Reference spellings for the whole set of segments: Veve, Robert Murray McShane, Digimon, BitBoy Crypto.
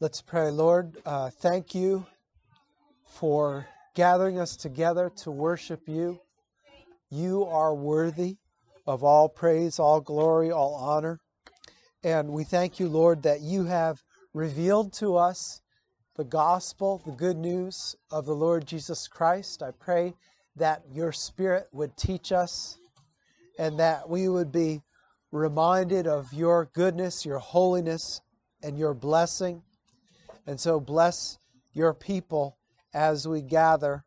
Let's pray. Lord, thank you for gathering us together to worship you. You are worthy of all praise, all glory, all honor. And we thank you, Lord, that you have revealed to us the gospel, the good news of the Lord Jesus Christ. I pray that your Spirit would teach us and that we would be reminded of your goodness, your holiness, and your blessing. And so bless your people as we gather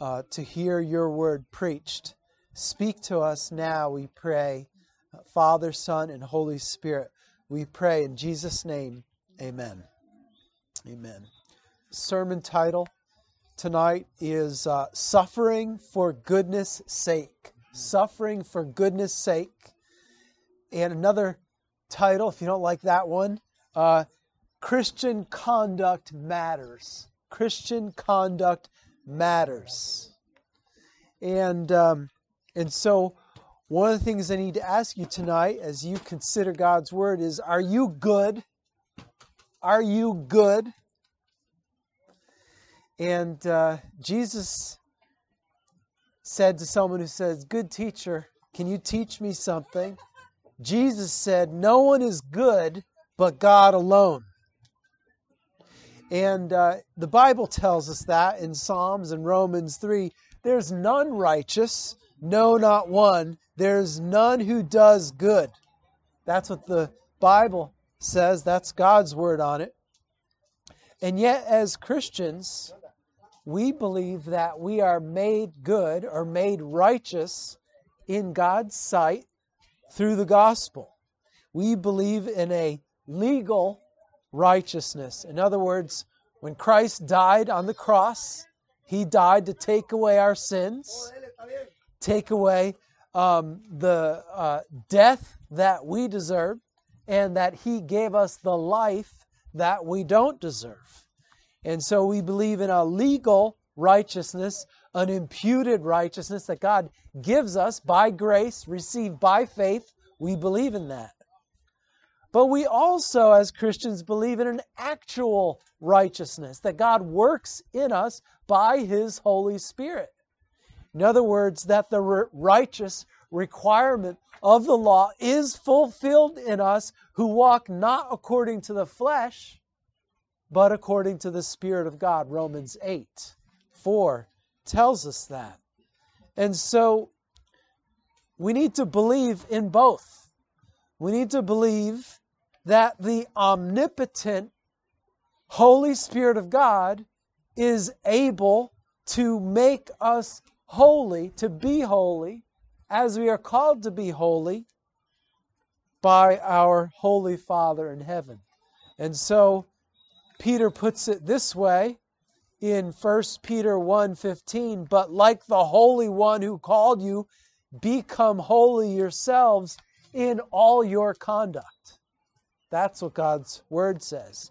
to hear your word preached. Speak to us now, we pray, Father, Son, and Holy Spirit. We pray in Jesus' name, amen. Amen. Sermon title tonight is Suffering for Goodness' Sake. Suffering for Goodness' Sake. And another title, if you don't like that one, Christian Conduct Matters. Christian Conduct Matters. And so one of the things I need to ask you tonight as you consider God's Word is, are you good? Are you good? And Jesus said to someone who says, "Good teacher, can you teach me something?" Jesus said, "No one is good but God alone." And the Bible tells us that in Psalms and Romans 3, there's none righteous, no, not one. There's none who does good. That's what the Bible says. That's God's word on it. And yet, as Christians, we believe that we are made good or made righteous in God's sight through the gospel. We believe in a legal righteousness. In other words, when Christ died on the cross, he died to take away our sins, take away the death that we deserve, and that he gave us the life that we don't deserve. And so we believe in a legal righteousness, an imputed righteousness that God gives us by grace, received by faith. We believe in that. But we also, as Christians, believe in an actual righteousness that God works in us by His Holy Spirit. In other words, that the righteous requirement of the law is fulfilled in us who walk not according to the flesh, but according to the Spirit of God. Romans 8:4 tells us that. And so we need to believe in both. We need to believe that the omnipotent Holy Spirit of God is able to make us holy, to be holy, as we are called to be holy by our Holy Father in heaven. And so Peter puts it this way in 1 Peter 1:15, "But like the Holy One who called you, become holy yourselves in all your conduct." That's what God's Word says.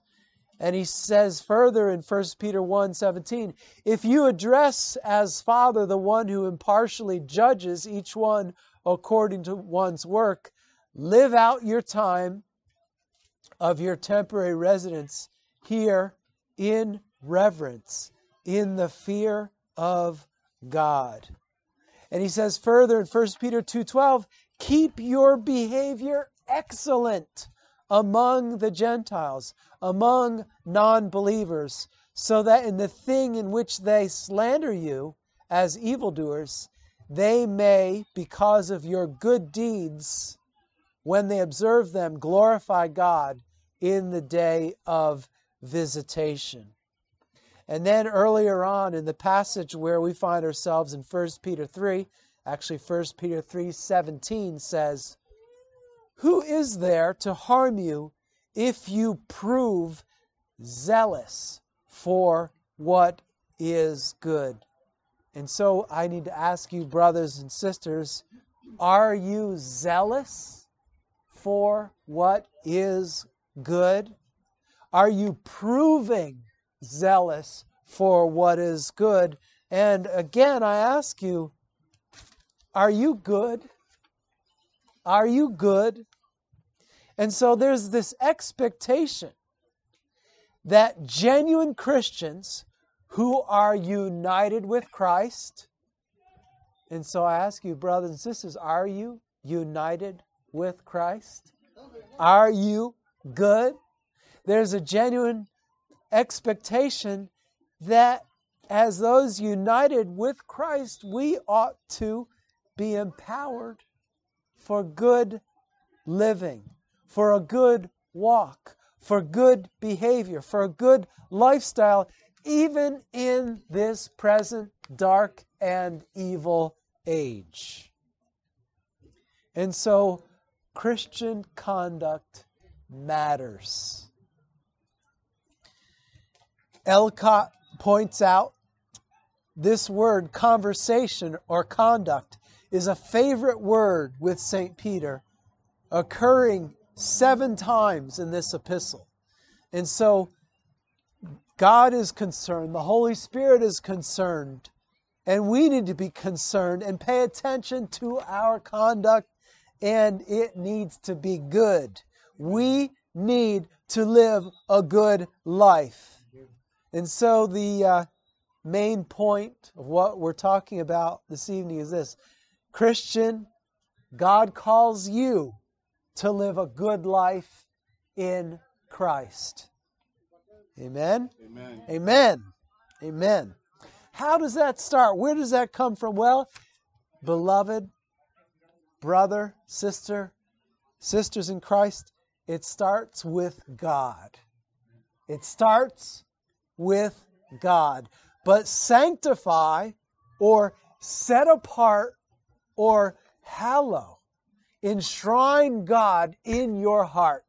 And he says further in 1 Peter 1:17, "If you address as Father the one who impartially judges each one according to one's work, live out your time of your temporary residence here in reverence, in the fear of God." And he says further in 1 Peter 2:12, "Keep your behavior excellent among the Gentiles, among non-believers, so that in the thing in which they slander you as evildoers, they may, because of your good deeds, when they observe them, glorify God in the day of visitation." And then earlier on in the passage where we find ourselves in 1 Peter 3, actually 1 Peter 3:17 says, "Who is there to harm you if you prove zealous for what is good?" And so I need to ask you, brothers and sisters, are you zealous for what is good? Are you proving zealous for what is good? And again, I ask you, are you good? Are you good? And so there's this expectation that genuine Christians who are united with Christ, and so I ask you, brothers and sisters, are you united with Christ? Are you good? There's a genuine expectation that as those united with Christ, we ought to be empowered for good living, for a good walk, for good behavior, for a good lifestyle, even in this present dark and evil age. And so Christian conduct matters. Elcott points out this word conversation or conduct is a favorite word with St. Peter, occurring 7 times in this epistle. And so God is concerned, the Holy Spirit is concerned, and we need to be concerned and pay attention to our conduct, and it needs to be good. We need to live a good life. And so the main point of what we're talking about this evening is this. Christian, God calls you to live a good life in Christ. Amen? Amen? Amen. Amen. How does that start? Where does that come from? Well, beloved brother, sister, sisters in Christ, it starts with God. It starts with God. But sanctify or set apart or hallow, enshrine God in your heart.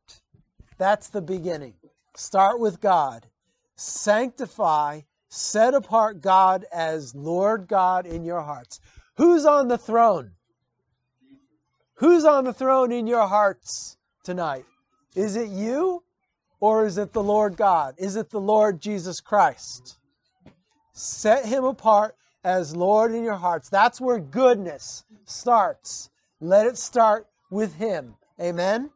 That's the beginning. Start with God. Sanctify, set apart God as Lord God in your hearts. Who's on the throne? Who's on the throne in your hearts tonight? Is it you or is it the Lord God? Is it the Lord Jesus Christ? Set Him apart as Lord in your hearts. That's where goodness starts. Let it start with Him. Amen?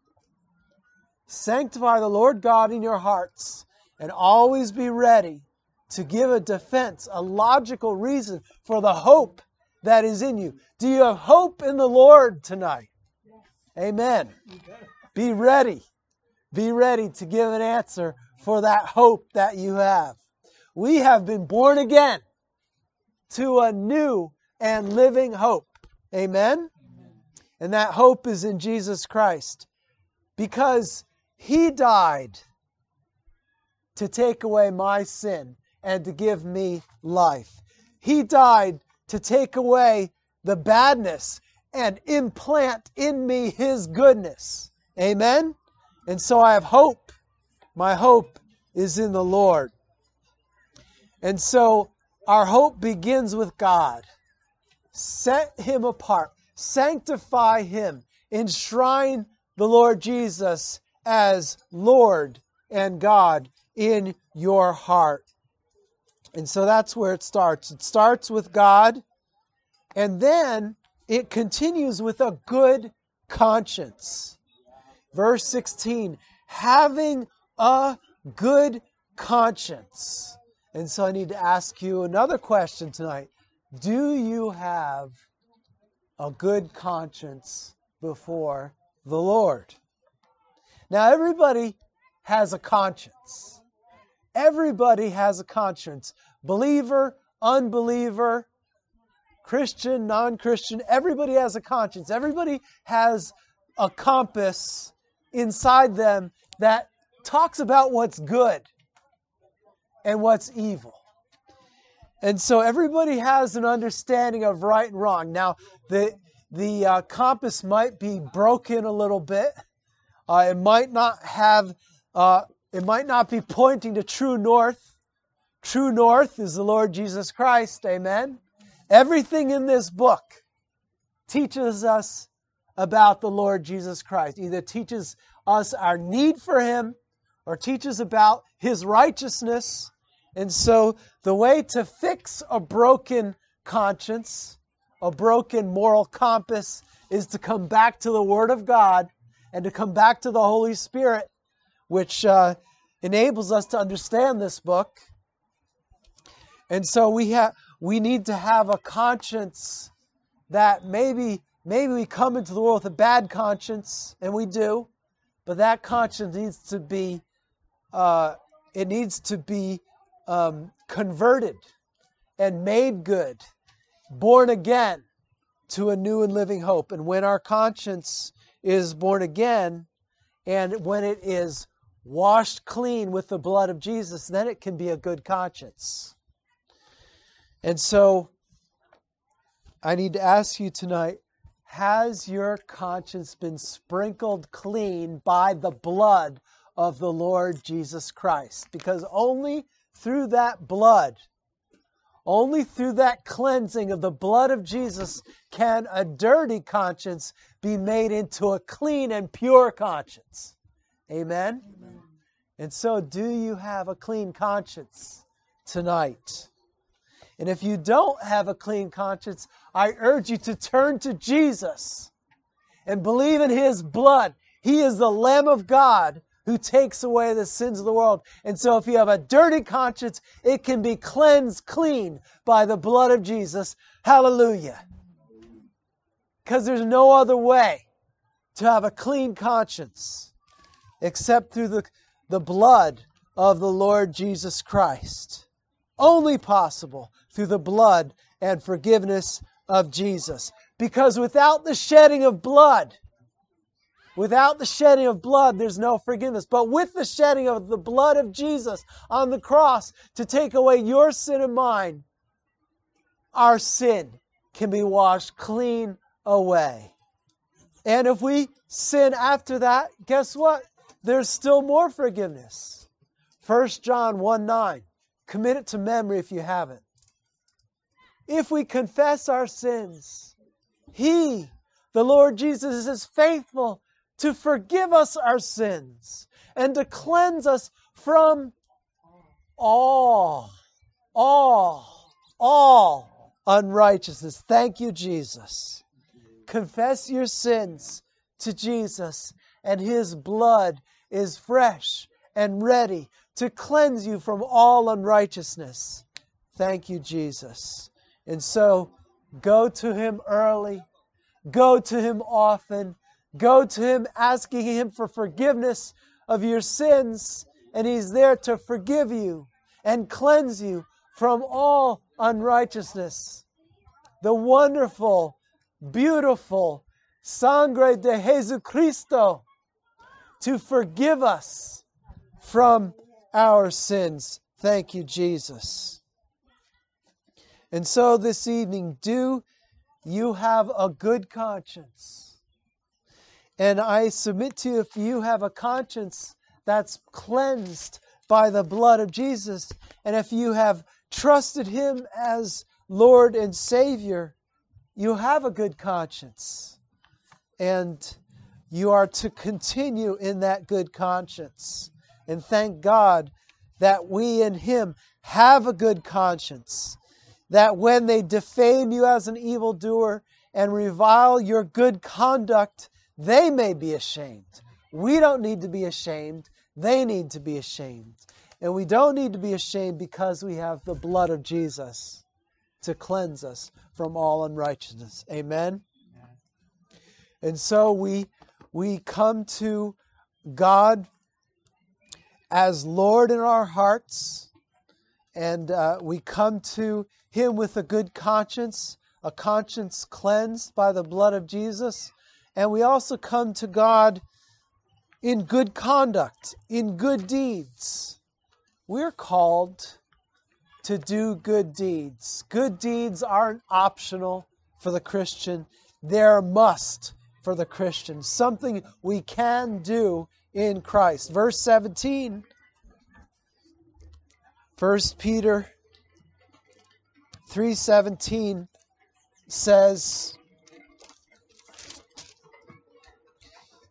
Sanctify the Lord God in your hearts and always be ready to give a defense, a logical reason for the hope that is in you. Do you have hope in the Lord tonight? Yes. Amen. Be ready. Be ready to give an answer for that hope that you have. We have been born again to a new and living hope. Amen? And that hope is in Jesus Christ, because He died to take away my sin and to give me life. He died to take away the badness and implant in me His goodness. Amen? And so I have hope. My hope is in the Lord. And so our hope begins with God. Set Him apart. Sanctify Him. Enshrine the Lord Jesus as Lord and God in your heart. And so that's where it starts. It starts with God, and then it continues with a good conscience. Verse 16, having a good conscience. And so I need to ask you another question tonight. Do you have a good conscience before the Lord? Now, everybody has a conscience. Everybody has a conscience. Believer, unbeliever, Christian, non-Christian, everybody has a conscience. Everybody has a compass inside them that talks about what's good and what's evil. And so everybody has an understanding of right and wrong. Now, the compass might be broken a little bit. It might not be pointing to true north. True north is the Lord Jesus Christ. Amen. Everything in this book teaches us about the Lord Jesus Christ. Either teaches us our need for Him or teaches about His righteousness. And so the way to fix a broken conscience, a broken moral compass, is to come back to the Word of God and to come back to the Holy Spirit, which enables us to understand this book. And so we need to have a conscience that maybe we come into the world with a bad conscience, and we do, but that conscience needs to be converted and made good, born again to a new and living hope. And when our conscience is born again, and when it is washed clean with the blood of Jesus, then it can be a good conscience. And so I need to ask you tonight, has your conscience been sprinkled clean by the blood of the Lord Jesus Christ? Because only through that blood, only through that cleansing of the blood of Jesus, can a dirty conscience be made into a clean and pure conscience. Amen? Amen. And so, do you have a clean conscience tonight? And if you don't have a clean conscience, I urge you to turn to Jesus and believe in His blood. He is the Lamb of God who takes away the sins of the world. And so if you have a dirty conscience, it can be cleansed clean by the blood of Jesus. Hallelujah. Because there's no other way to have a clean conscience except through the blood of the Lord Jesus Christ. Only possible through the blood and forgiveness of Jesus. Because without the shedding of blood, there's no forgiveness. But with the shedding of the blood of Jesus on the cross to take away your sin and mine, our sin can be washed clean away. And if we sin after that, guess what? There's still more forgiveness. 1 John 1:9. Commit it to memory if you haven't. If we confess our sins, He, the Lord Jesus, is faithful to forgive us our sins and to cleanse us from all unrighteousness. Thank you, Jesus. Confess your sins to Jesus, and His blood is fresh and ready to cleanse you from all unrighteousness. Thank you, Jesus. And so, go to Him early. Go to Him often. Go to Him asking Him for forgiveness of your sins, and He's there to forgive you and cleanse you from all unrighteousness. The wonderful, beautiful Sangre de Jesucristo to forgive us from our sins. Thank you, Jesus. And so this evening, do you have a good conscience? And I submit to you, if you have a conscience that's cleansed by the blood of Jesus, and if you have trusted Him as Lord and Savior, you have a good conscience. And you are to continue in that good conscience. And thank God that we in Him have a good conscience, that when they defame you as an evildoer and revile your good conduct, they may be ashamed. We don't need to be ashamed. They need to be ashamed. And we don't need to be ashamed because we have the blood of Jesus to cleanse us from all unrighteousness. Amen? Amen. And so we come to God as Lord in our hearts, and we come to Him with a good conscience, a conscience cleansed by the blood of Jesus. And we also come to God in good conduct, in good deeds. We're called to do good deeds. Good deeds aren't optional for the Christian. They're a must for the Christian. Something we can do in Christ. Verse 17, 1 Peter 3:17 says,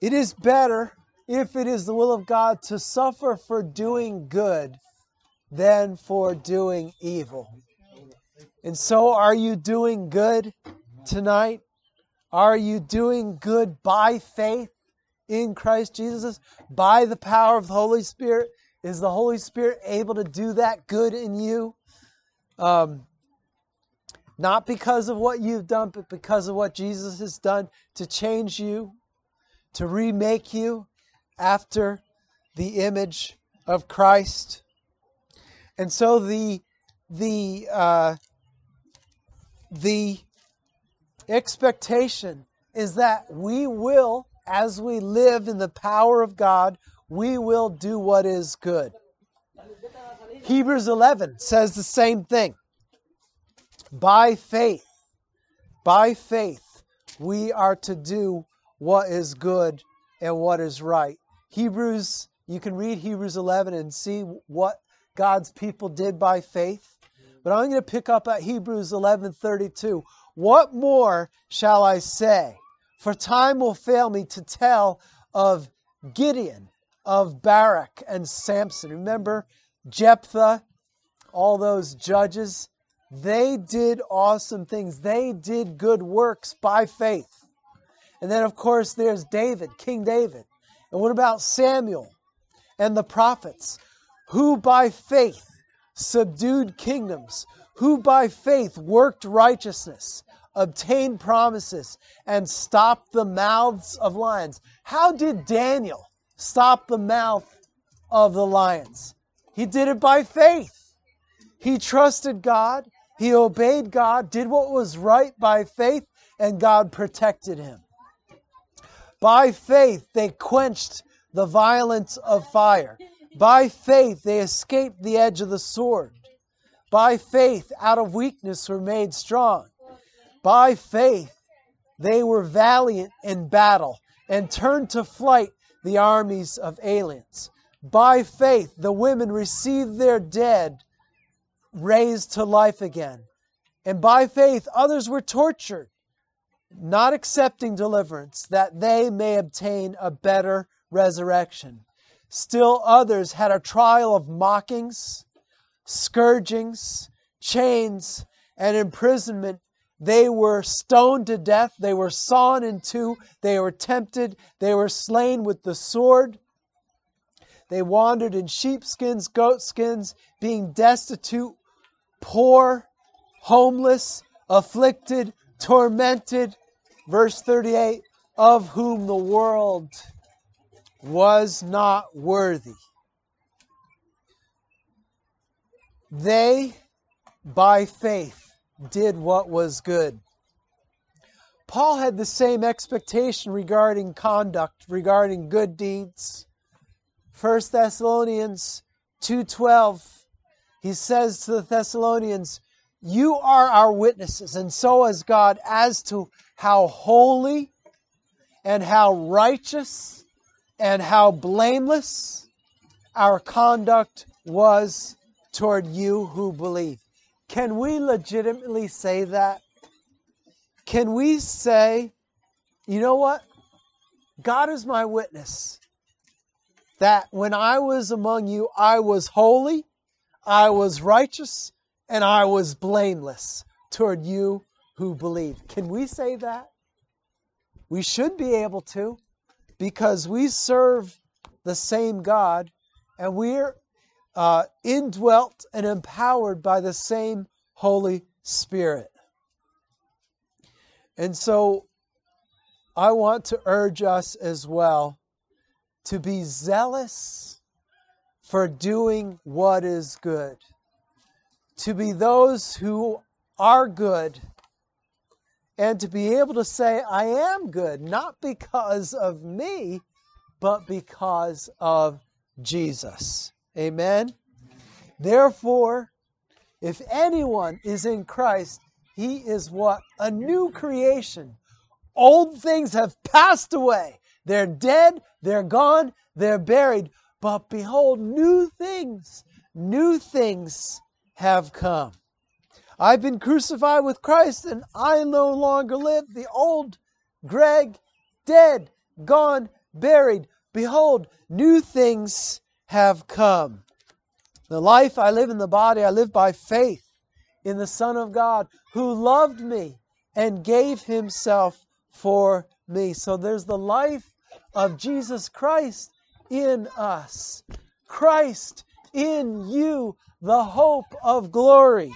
"It is better, if it is the will of God, to suffer for doing good than for doing evil." And so, are you doing good tonight? Are you doing good by faith in Christ Jesus, by the power of the Holy Spirit? Is the Holy Spirit able to do that good in you? Not because of what you've done, but because of what Jesus has done to change you, to remake you after the image of Christ. And so the expectation is that we will, as we live in the power of God, we will do what is good. Hebrews 11 says the same thing. By faith, we are to do what is good and what is right. Hebrews, you can read Hebrews 11 and see what God's people did by faith. But I'm going to pick up at Hebrews 11:32. What more shall I say? For time will fail me to tell of Gideon, of Barak and Samson. Remember Jephthah, all those judges? They did awesome things. They did good works by faith. And then, of course, there's David, King David. And what about Samuel and the prophets, who by faith subdued kingdoms, who by faith worked righteousness, obtained promises, and stopped the mouths of lions? How did Daniel stop the mouth of the lions? He did it by faith. He trusted God. He obeyed God, did what was right by faith, and God protected him. By faith, they quenched the violence of fire. By faith, they escaped the edge of the sword. By faith, out of weakness were made strong. By faith, they were valiant in battle and turned to flight the armies of aliens. By faith, the women received their dead raised to life again. And by faith, others were tortured, not accepting deliverance, that they may obtain a better resurrection. Still others had a trial of mockings, scourgings, chains, and imprisonment. They were stoned to death. They were sawn in two. They were tempted. They were slain with the sword. They wandered in sheepskins, goatskins, being destitute, poor, homeless, afflicted, tormented. Verse 38, of whom the world was not worthy. They, by faith, did what was good. Paul had the same expectation regarding conduct, regarding good deeds. 1 Thessalonians 2:12, he says to the Thessalonians, you are our witnesses, and so is God, as to how holy and how righteous and how blameless our conduct was toward you who believe. Can we legitimately say that? Can we say, you know what? God is my witness that when I was among you, I was holy, I was righteous, and I was blameless toward you who believe. Can we say that? We should be able to, because we serve the same God, and we're indwelt and empowered by the same Holy Spirit. And so I want to urge us as well to be zealous for doing what is good, to be those who are good, and to be able to say, I am good, not because of me, but because of Jesus. Amen? Therefore, if anyone is in Christ, he is what? A new creation. Old things have passed away. They're dead, they're gone, they're buried. But behold, new things have come. I've been crucified with Christ, and I no longer live. The old Greg, dead, gone, buried. Behold, new things have come. The life I live in the body, I live by faith in the Son of God, who loved me and gave himself for me. So there's the life of Jesus Christ in us. Christ in you, the hope of glory.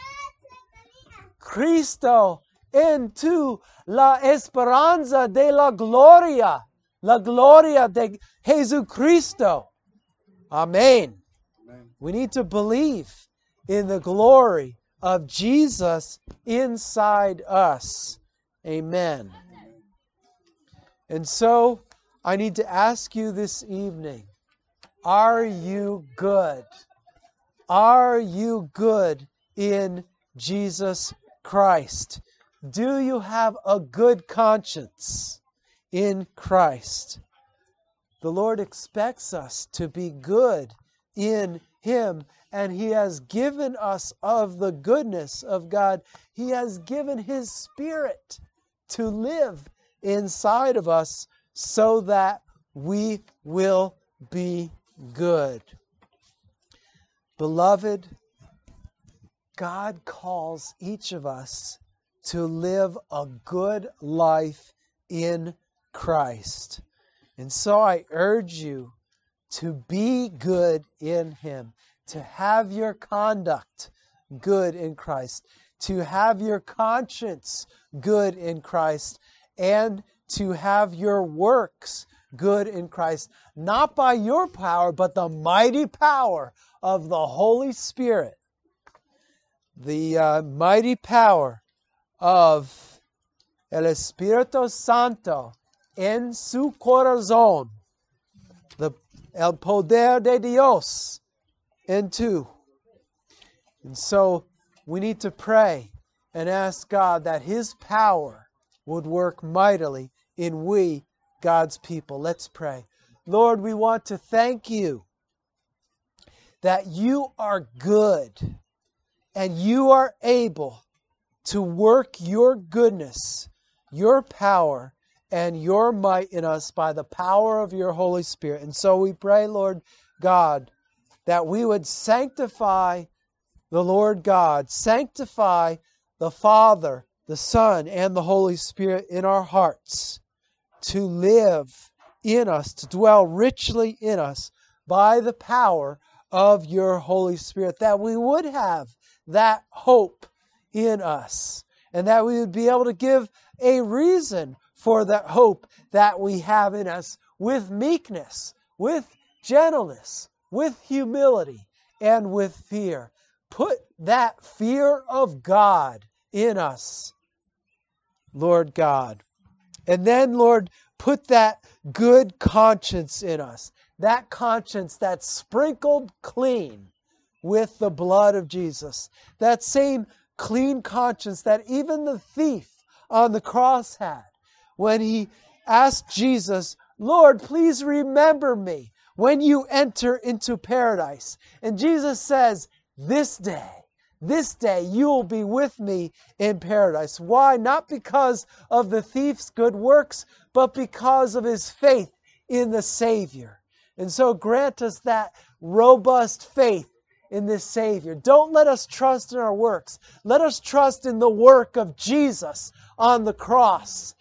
Cristo en tu, la esperanza de la gloria de Jesucristo. Amen. Amen. We need to believe in the glory of Jesus inside us. Amen. And so, I need to ask you this evening, are you good? Are you good in Jesus Christ? Do you have a good conscience in Christ? The Lord expects us to be good in Him, and He has given us of the goodness of God. He has given His Spirit to live inside of us, so that we will be good. Beloved, God calls each of us to live a good life in Christ. And so I urge you to be good in Him, to have your conduct good in Christ, to have your conscience good in Christ, and to have your works good in Christ, not by your power, but the mighty power of the Holy Spirit. The mighty power of El Espíritu Santo en su corazón. El poder de Dios en tu. And so we need to pray and ask God that His power would work mightily in we, God's people. Let's pray. Lord, we want to thank You that You are good and You are able to work Your goodness, Your power, and Your might in us by the power of Your Holy Spirit. And so we pray, Lord God, that we would sanctify the Lord God, sanctify the Father, the Son, and the Holy Spirit in our hearts, to live in us, to dwell richly in us by the power of Your Holy Spirit, that we would have that hope in us, and that we would be able to give a reason for that hope that we have in us with meekness, with gentleness, with humility, and with fear. Put that fear of God in us, Lord God. And then, Lord, put that good conscience in us, that conscience that's sprinkled clean with the blood of Jesus, that same clean conscience that even the thief on the cross had when he asked Jesus, Lord, please remember me when you enter into paradise. And Jesus says, this day you will be with me in paradise. Why? Not because of the thief's good works, but because of his faith in the Savior. And so grant us that robust faith in this Savior. Don't let us trust in our works. Let us trust in the work of Jesus on the cross.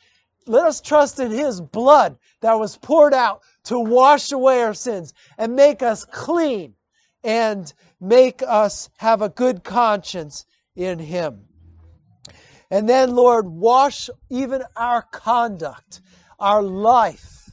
Let us trust in His blood that was poured out to wash away our sins and make us clean, and make us have a good conscience in Him. And then, Lord, wash even our conduct, our life,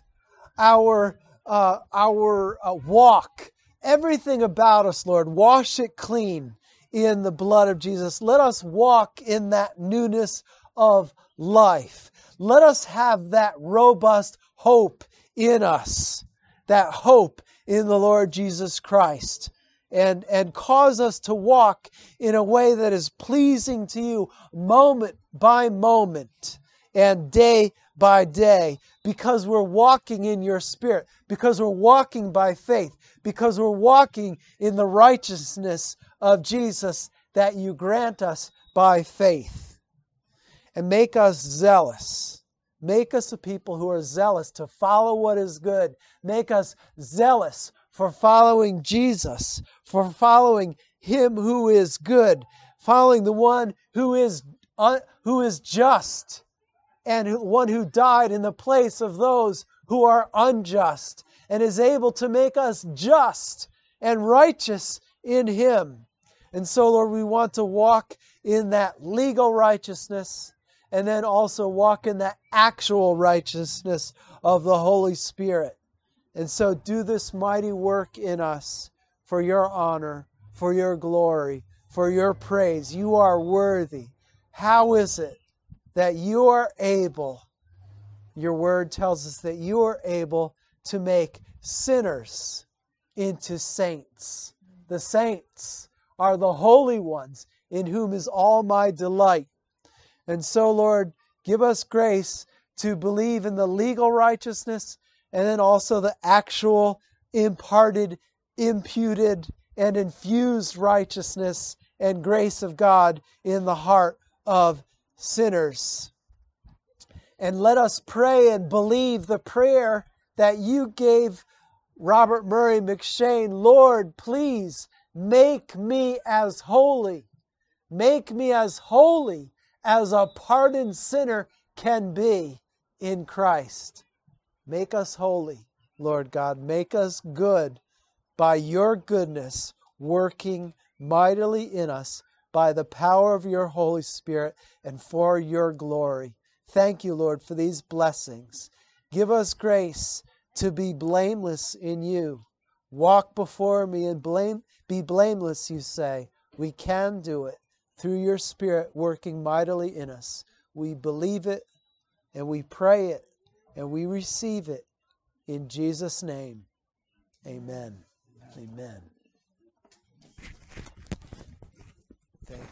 our walk, everything about us, Lord. Wash it clean in the blood of Jesus. Let us walk in that newness of life. Let us have that robust hope in us, that hope in the Lord Jesus Christ. And cause us to walk in a way that is pleasing to You moment by moment and day by day, because we're walking in Your Spirit, because we're walking by faith, because we're walking in the righteousness of Jesus that You grant us by faith. And make us zealous. Make us a people who are zealous to follow what is good. Make us zealous for following Jesus, for following Him who is good, following the One who is just, and One who died in the place of those who are unjust, and is able to make us just and righteous in Him. And so, Lord, we want to walk in that legal righteousness and then also walk in that actual righteousness of the Holy Spirit. And so do this mighty work in us for your honor, for your glory, for your praise. You are worthy. How is it that you are able? Your word tells us that you are able to make sinners into saints. The saints are the holy ones, in whom is all my delight. And so, Lord, give us grace to believe in the legal righteousness and then also the actual imparted, imputed, and infused righteousness and grace of God in the heart of sinners. And let us pray and believe the prayer that you gave Robert Murray McShane. Lord, please make me as holy. Make me as holy as a pardoned sinner can be in Christ. Make us holy, Lord God. Make us good by your goodness, working mightily in us by the power of your Holy Spirit and for your glory. Thank you, Lord, for these blessings. Give us grace to be blameless in you. Walk before me and be blameless, you say. We can do it through your Spirit working mightily in us. We believe it, and we pray it, and we receive it. In Jesus' name, amen. Amen. Thank you.